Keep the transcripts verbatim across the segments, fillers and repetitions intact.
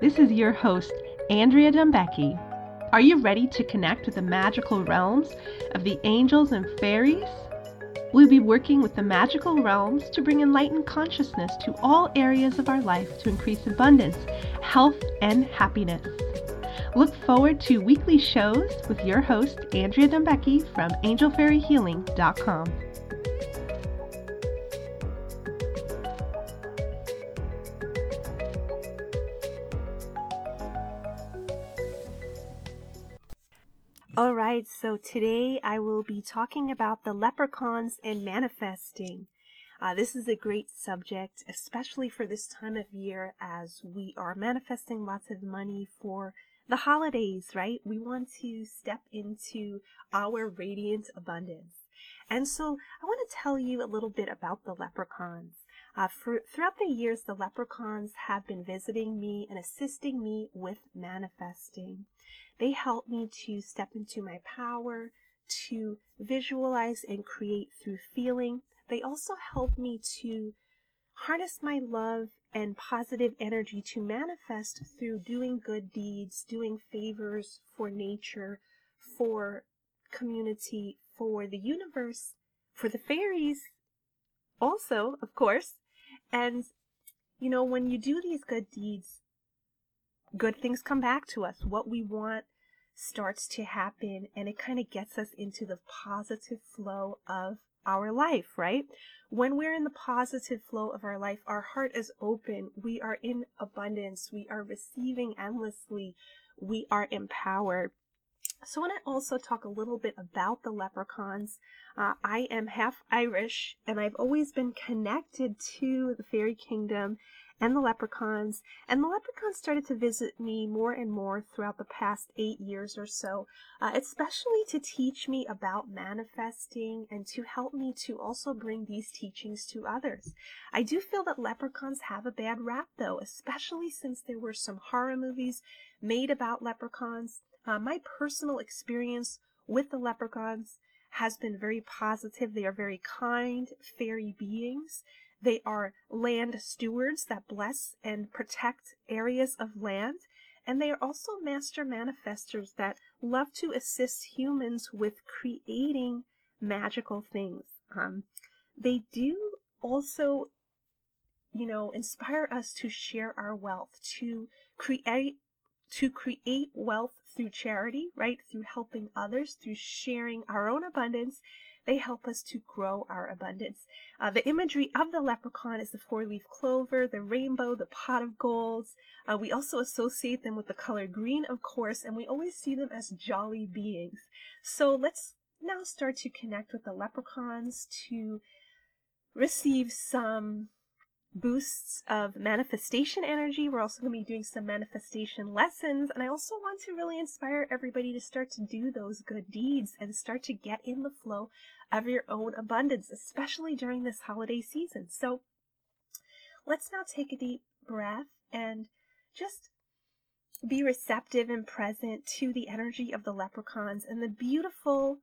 This is your host, Andrea Dumbecki. Are you ready to connect with the magical realms of the angels and fairies? We'll be working with the magical realms to bring enlightened consciousness to all areas of our life to increase abundance, health, and happiness. Look forward to weekly shows with your host, Andrea Dumbecki from angel fairy healing dot com. All right, so today I will be talking about the leprechauns and manifesting. Uh, this is a great subject, especially for this time of year, as we are manifesting lots of money for the holidays, right? We want to step into our radiant abundance. And so I want to tell you a little bit about the leprechauns. Uh, for, throughout the years, the leprechauns have been visiting me and assisting me with manifesting. They help me to step into my power, to visualize and create through feeling. They also help me to harness my love and positive energy to manifest through doing good deeds, doing favors for nature, for community, for the universe, for the fairies also, of course. And, you know, when you do these good deeds, good things come back to us. What we want starts to happen, and it kind of gets us into the positive flow of our life, right? When we're in the positive flow of our life, our heart is open. We are in abundance. We are receiving endlessly. We are empowered. So I want to also talk a little bit about the leprechauns. Uh, I am half Irish, and I've always been connected to the fairy kingdom and the leprechauns. And the leprechauns started to visit me more and more throughout the past eight years or so, uh, especially to teach me about manifesting and to help me to also bring these teachings to others. I do feel that leprechauns have a bad rap, though, especially since there were some horror movies made about leprechauns. Uh, my personal experience with the leprechauns has been very positive. They are very kind, fairy beings. They are land stewards that bless and protect areas of land. And they are also master manifestors that love to assist humans with creating magical things. Um, they do also, you know, inspire us to share our wealth, to create to create wealth through charity, right? Through helping others, through sharing our own abundance. They help us to grow our abundance. Uh, the imagery of the leprechaun is the four-leaf clover, the rainbow, the pot of gold. Uh, we also associate them with the color green, of course, and we always see them as jolly beings. So let's now start to connect with the leprechauns to receive some boosts of manifestation energy. We're also going to be doing some manifestation lessons, and I also want to really inspire everybody to start to do those good deeds and start to get in the flow of your own abundance, especially during this holiday season. So let's now take a deep breath and just be receptive and present to the energy of the leprechauns and the beautiful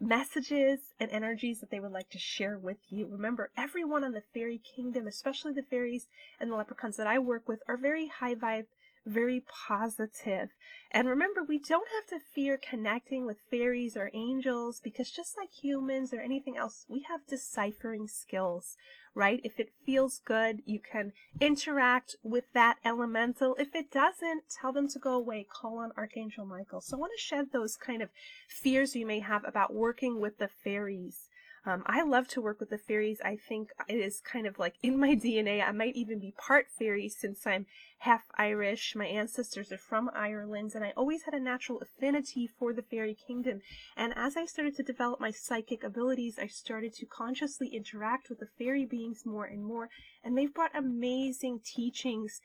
messages and energies that they would like to share with you. Remember, everyone on the fairy kingdom, especially the fairies and the leprechauns that I work with, are very high vibe, very positive. And remember, we don't have to fear connecting with fairies or angels, because just like humans or anything else, we have deciphering skills, right? If it feels good, you can interact with that elemental. If it doesn't, tell them to go away. Call on Archangel Michael. So I want to shed those kind of fears you may have about working with the fairies. Um, I love to work with the fairies. I think it is kind of like in my D N A. I might even be part fairy since I'm half Irish. My ancestors are from Ireland, and I always had a natural affinity for the fairy kingdom. And as I started to develop my psychic abilities, I started to consciously interact with the fairy beings more and more. And they've brought amazing teachings,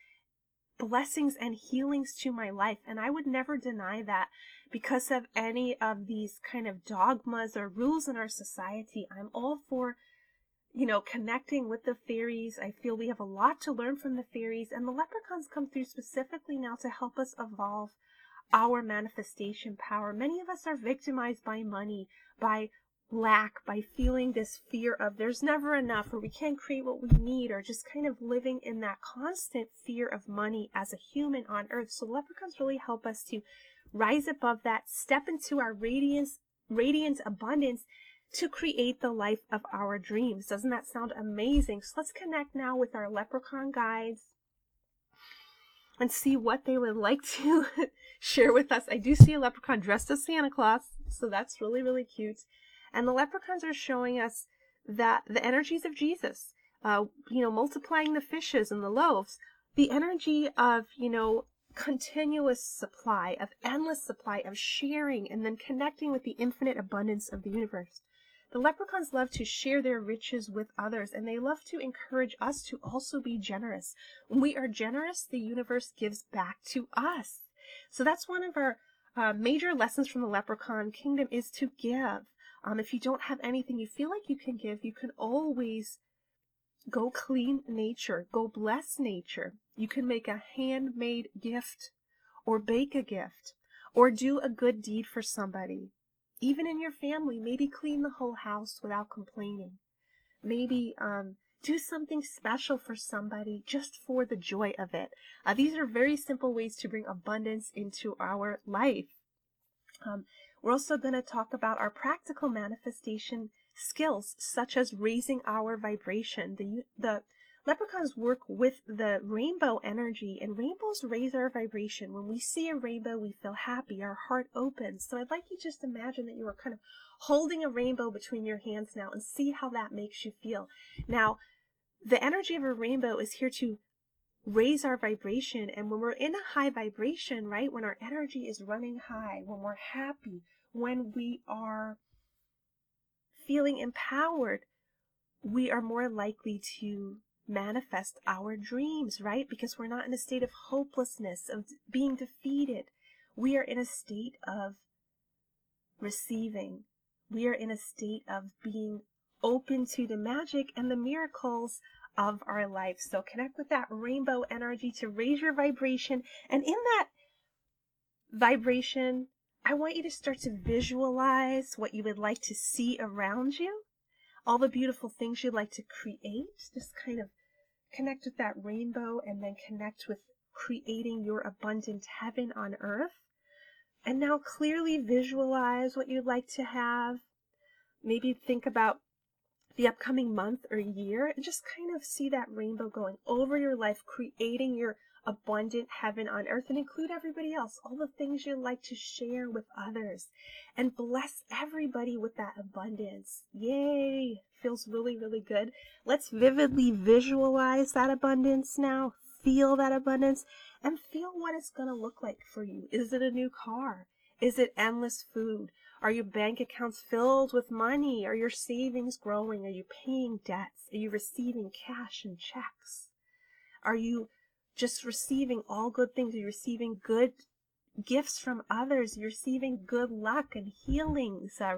blessings, and healings to my life. And I would never deny that because of any of these kind of dogmas or rules in our society. I'm all for, you know, connecting with the fairies. I feel we have a lot to learn from the fairies, and the leprechauns come through specifically now to help us evolve our manifestation power. Many of us are victimized by money, by lack, by feeling this fear of there's never enough, or we can't create what we need, or just kind of living in that constant fear of money as a human on earth. So leprechauns really help us to rise above that, step into our radiance, radiant abundance to create the life of our dreams. Doesn't that sound amazing? So let's connect now with our leprechaun guides and see what they would like to share with us. I do see a leprechaun dressed as Santa Claus, so that's really, really cute. And the leprechauns are showing us that the energies of Jesus, uh, you know, multiplying the fishes and the loaves, the energy of, you know, continuous supply, of endless supply, of sharing, and then connecting with the infinite abundance of the universe. The leprechauns love to share their riches with others, and they love to encourage us to also be generous. When we are generous, the universe gives back to us. So that's one of our uh, major lessons from the leprechaun kingdom, is to give. Um, if you don't have anything you feel like you can give, you can always go clean nature, go bless nature. You can make a handmade gift, or bake a gift, or do a good deed for somebody. Even in your family, maybe clean the whole house without complaining. Maybe um, do something special for somebody just for the joy of it. Uh, these are very simple ways to bring abundance into our life. Um, We're also going to talk about our practical manifestation skills, such as raising our vibration. The, the leprechauns work with the rainbow energy, and rainbows raise our vibration. When we see a rainbow, we feel happy. Our heart opens. So I'd like you just imagine that you are kind of holding a rainbow between your hands now, and see how that makes you feel. Now, the energy of a rainbow is here to raise our vibration, and when we're in a high vibration, right, when our energy is running high, when we're happy, when we are feeling empowered, we are more likely to manifest our dreams, right? Because we're not in a state of hopelessness, of being defeated. We are in a state of receiving. We are in a state of being open to the magic and the miracles of our life. So connect with that rainbow energy to raise your vibration, and in that vibration, I want you to start to visualize what you would like to see around you, all the beautiful things you'd like to create. Just kind of connect with that rainbow, and then connect with creating your abundant heaven on earth. And now clearly visualize what you'd like to have. Maybe think about the upcoming month or year, and just kind of see that rainbow going over your life, creating your abundant heaven on earth, and include everybody else, all the things you like to share with others, and bless everybody with that abundance. Yay! Feels really, really good. Let's vividly visualize that abundance now, feel that abundance, and feel what it's going to look like for you. Is it a new car? Is it endless food? Are your bank accounts filled with money? Are your savings growing? Are you paying debts? Are you receiving cash and checks? Are you just receiving all good things? Are you receiving good gifts from others? You're receiving good luck and healings. Uh,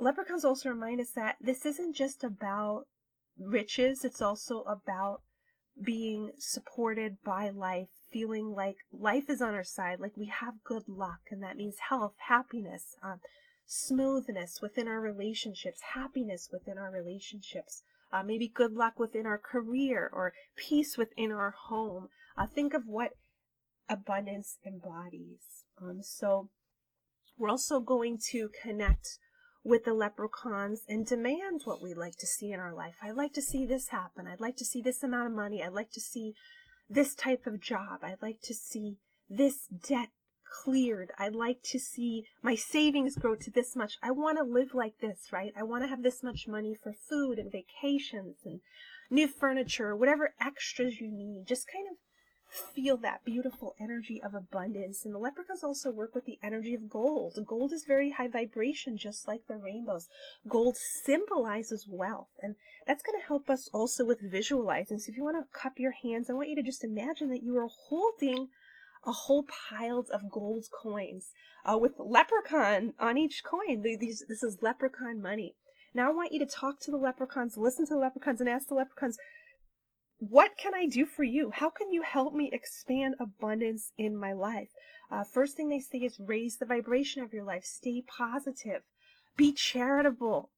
leprechauns also remind us that this isn't just about riches. It's also about being supported by life, feeling like life is on our side, like we have good luck, and that means health, happiness, um, smoothness within our relationships, happiness within our relationships, uh, maybe good luck within our career, or peace within our home. Uh, think of what abundance embodies. Um, so we're also going to connect with the leprechauns and demand what we like to see in our life. I'd like to see this happen. I'd like to see this amount of money. I'd like to see this type of job. I'd like to see this debt cleared. I'd like to see my savings grow to this much. I want to live like this, right? I want to have this much money for food and vacations and new furniture, whatever extras you need. Just kind of feel that beautiful energy of abundance. And the leprechauns also work with the energy of gold. Gold is very high vibration, just like the rainbows. Gold symbolizes wealth, and that's going to help us also with visualizing. So if you want to cup your hands, I want you to just imagine that you are holding a whole pile of gold coins uh, with leprechaun on each coin. These, this is leprechaun money. Now I want you to talk to the leprechauns, listen to the leprechauns, and ask the leprechauns, what can I do for you? How can you help me expand abundance in my life? Uh, first thing they say is raise the vibration of your life. Stay positive. Be charitable.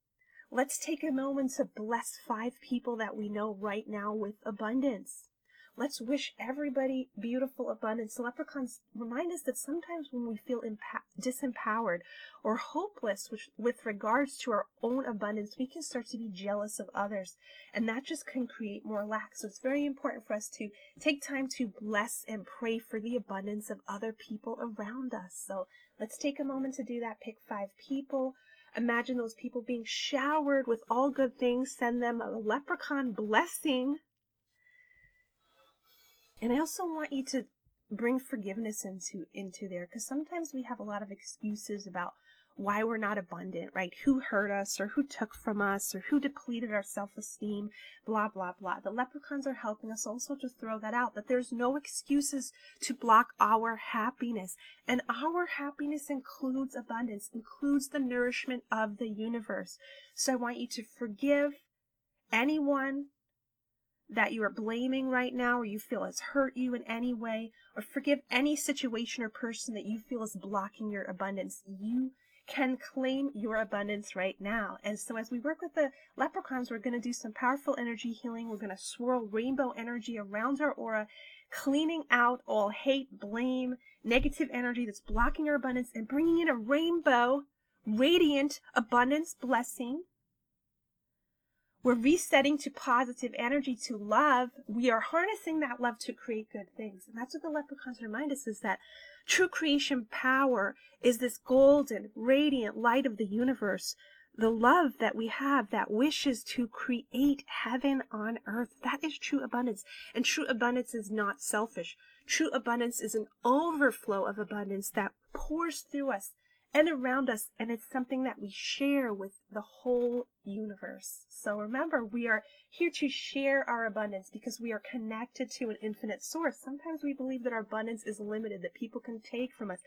Let's take a moment to bless five people that we know right now with abundance. Let's wish everybody beautiful abundance. Leprechauns remind us that sometimes when we feel impa- disempowered or hopeless with, with regards to our own abundance, we can start to be jealous of others, and that just can create more lack. So it's very important for us to take time to bless and pray for the abundance of other people around us. So let's take a moment to do that. Pick five people. Imagine those people being showered with all good things. Send them a leprechaun blessing. And I also want you to bring forgiveness into, into there, because sometimes we have a lot of excuses about why we're not abundant, right? Who hurt us, or who took from us, or who depleted our self-esteem, blah, blah, blah. The leprechauns are helping us also to throw that out, that there's no excuses to block our happiness. And our happiness includes abundance, includes the nourishment of the universe. So I want you to forgive anyone that you are blaming right now, or you feel has hurt you in any way, or forgive any situation or person that you feel is blocking your abundance. You can claim your abundance right now. And so as we work with the leprechauns, we're going to do some powerful energy healing. We're going to swirl rainbow energy around our aura, cleaning out all hate, blame, negative energy that's blocking our abundance, and bringing in a rainbow, radiant abundance blessing. We're resetting to positive energy, to love. We are harnessing that love to create good things. And that's what the leprechauns remind us, is that true creation power is this golden, radiant light of the universe. The love that we have that wishes to create heaven on earth. That is true abundance. And true abundance is not selfish. True abundance is an overflow of abundance that pours through us and around us, and it's something that we share with the whole universe. So remember, we are here to share our abundance because we are connected to an infinite source. Sometimes we believe that our abundance is limited, that people can take from us,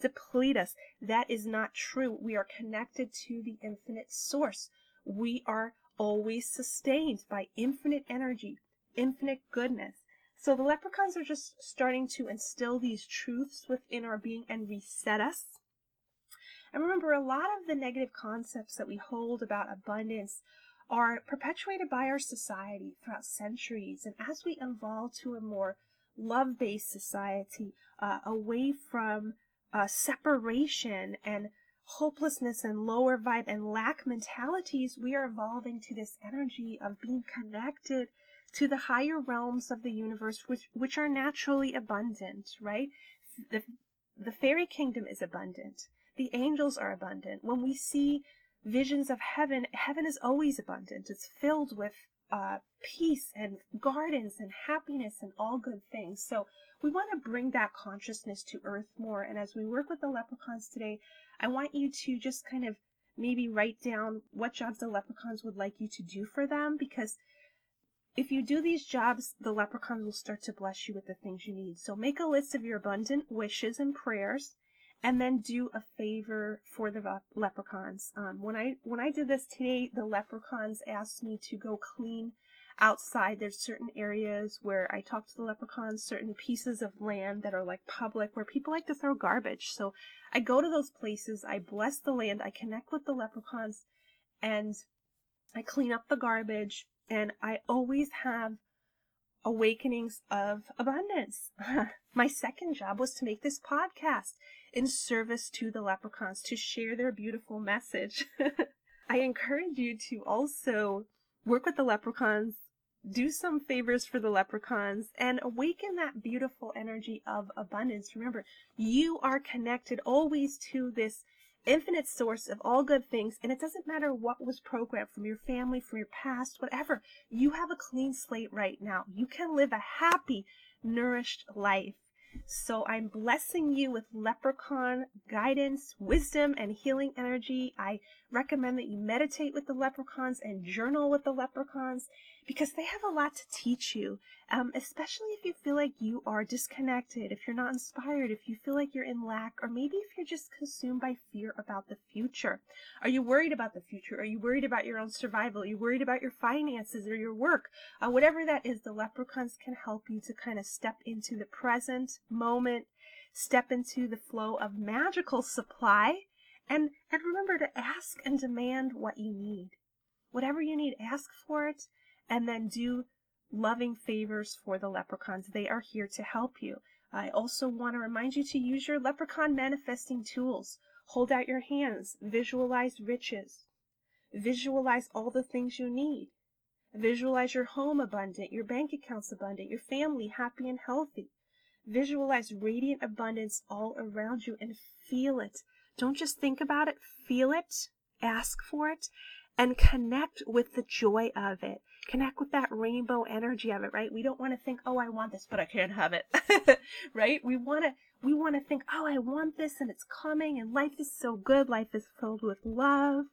deplete us. That is not true. We are connected to the infinite source. We are always sustained by infinite energy, infinite goodness. So the leprechauns are just starting to instill these truths within our being and reset us. And remember, a lot of the negative concepts that we hold about abundance are perpetuated by our society throughout centuries. And as we evolve to a more love-based society, uh, away from uh, separation and hopelessness and lower vibe and lack mentalities, we are evolving to this energy of being connected to the higher realms of the universe, which, which are naturally abundant, right? The, the fairy kingdom is abundant. The angels are abundant. When we see visions of heaven, heaven is always abundant. It's filled with uh, peace and gardens and happiness and all good things. So we want to bring that consciousness to earth more. And as we work with the leprechauns today, I want you to just kind of maybe write down what jobs the leprechauns would like you to do for them, because if you do these jobs, the leprechauns will start to bless you with the things you need. So make a list of your abundant wishes and prayers, and then do a favor for the leprechauns. Um, when I when I did this today, the leprechauns asked me to go clean outside. There's certain areas where I talk to the leprechauns, certain pieces of land that are like public, where people like to throw garbage. So I go to those places, I bless the land, I connect with the leprechauns, and I clean up the garbage, and I always have awakenings of abundance. My second job was to make this podcast in service to the leprechauns, to share their beautiful message. I encourage you to also work with the leprechauns, do some favors for the leprechauns, and awaken that beautiful energy of abundance. Remember, you are connected always to this infinite source of all good things, and it doesn't matter what was programmed from your family, from your past, whatever. You have a clean slate right now. You can live a happy, nourished life. So I'm blessing you with leprechaun guidance, wisdom, and healing energy. I recommend that you meditate with the leprechauns and journal with the leprechauns, because they have a lot to teach you, um, especially if you feel like you are disconnected, if you're not inspired, if you feel like you're in lack, or maybe if you're just consumed by fear about the future. Are you worried about the future? Are you worried about your own survival? Are you worried about your finances or your work? Uh, whatever that is, the leprechauns can help you to kind of step into the present moment, step into the flow of magical supply, And and remember to ask and demand what you need. Whatever you need, ask for it, and then do loving favors for the leprechauns. They are here to help you. I also want to remind you to use your leprechaun manifesting tools. Hold out your hands. Visualize riches. Visualize all the things you need. Visualize your home abundant, your bank accounts abundant, your family happy and healthy. Visualize radiant abundance all around you and feel it. Don't just think about it, feel it, ask for it, and connect with the joy of it. Connect with that rainbow energy of it, right? We don't want to think, oh, I want this, but I can't have it, right? We want to we want to think, oh, I want this, and it's coming, and life is so good. Life is filled with love.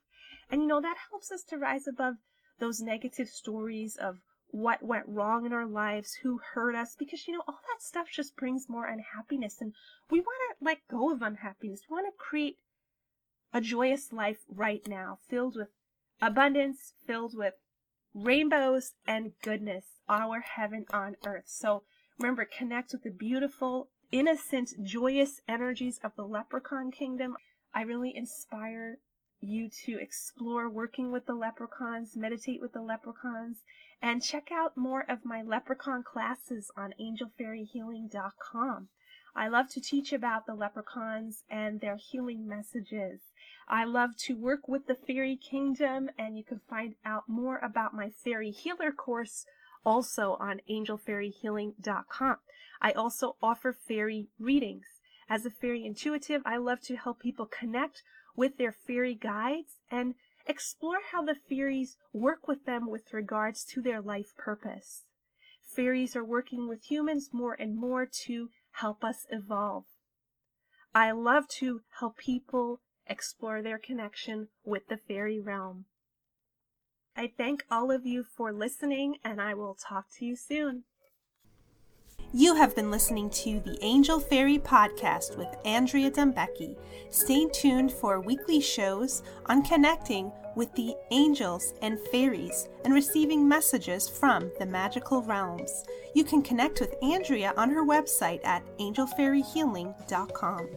And, you know, that helps us to rise above those negative stories of what went wrong in our lives, who hurt us, because, you know, all that stuff just brings more unhappiness, and we want to let go of unhappiness. We want to create a joyous life right now, filled with abundance, filled with rainbows and goodness, our heaven on earth. So remember, connect with the beautiful, innocent, joyous energies of the leprechaun kingdom. I really inspire you to explore working with the leprechauns, meditate with the leprechauns, and check out more of my leprechaun classes on angel fairy healing dot com. I love to teach about the leprechauns and their healing messages. I love to work with the fairy kingdom, and you can find out more about my fairy healer course also on angel fairy healing dot com. I also offer fairy readings. As a fairy intuitive, I love to help people connect with their fairy guides and explore how the fairies work with them with regards to their life purpose. Fairies are working with humans more and more to help us evolve. I love to help people explore their connection with the fairy realm. I thank all of you for listening, and I will talk to you soon. You have been listening to the Angel Fairy Podcast with Andrea Dumbecki. Stay tuned for weekly shows on connecting with the angels and fairies and receiving messages from the magical realms. You can connect with Andrea on her website at angel fairy healing dot com.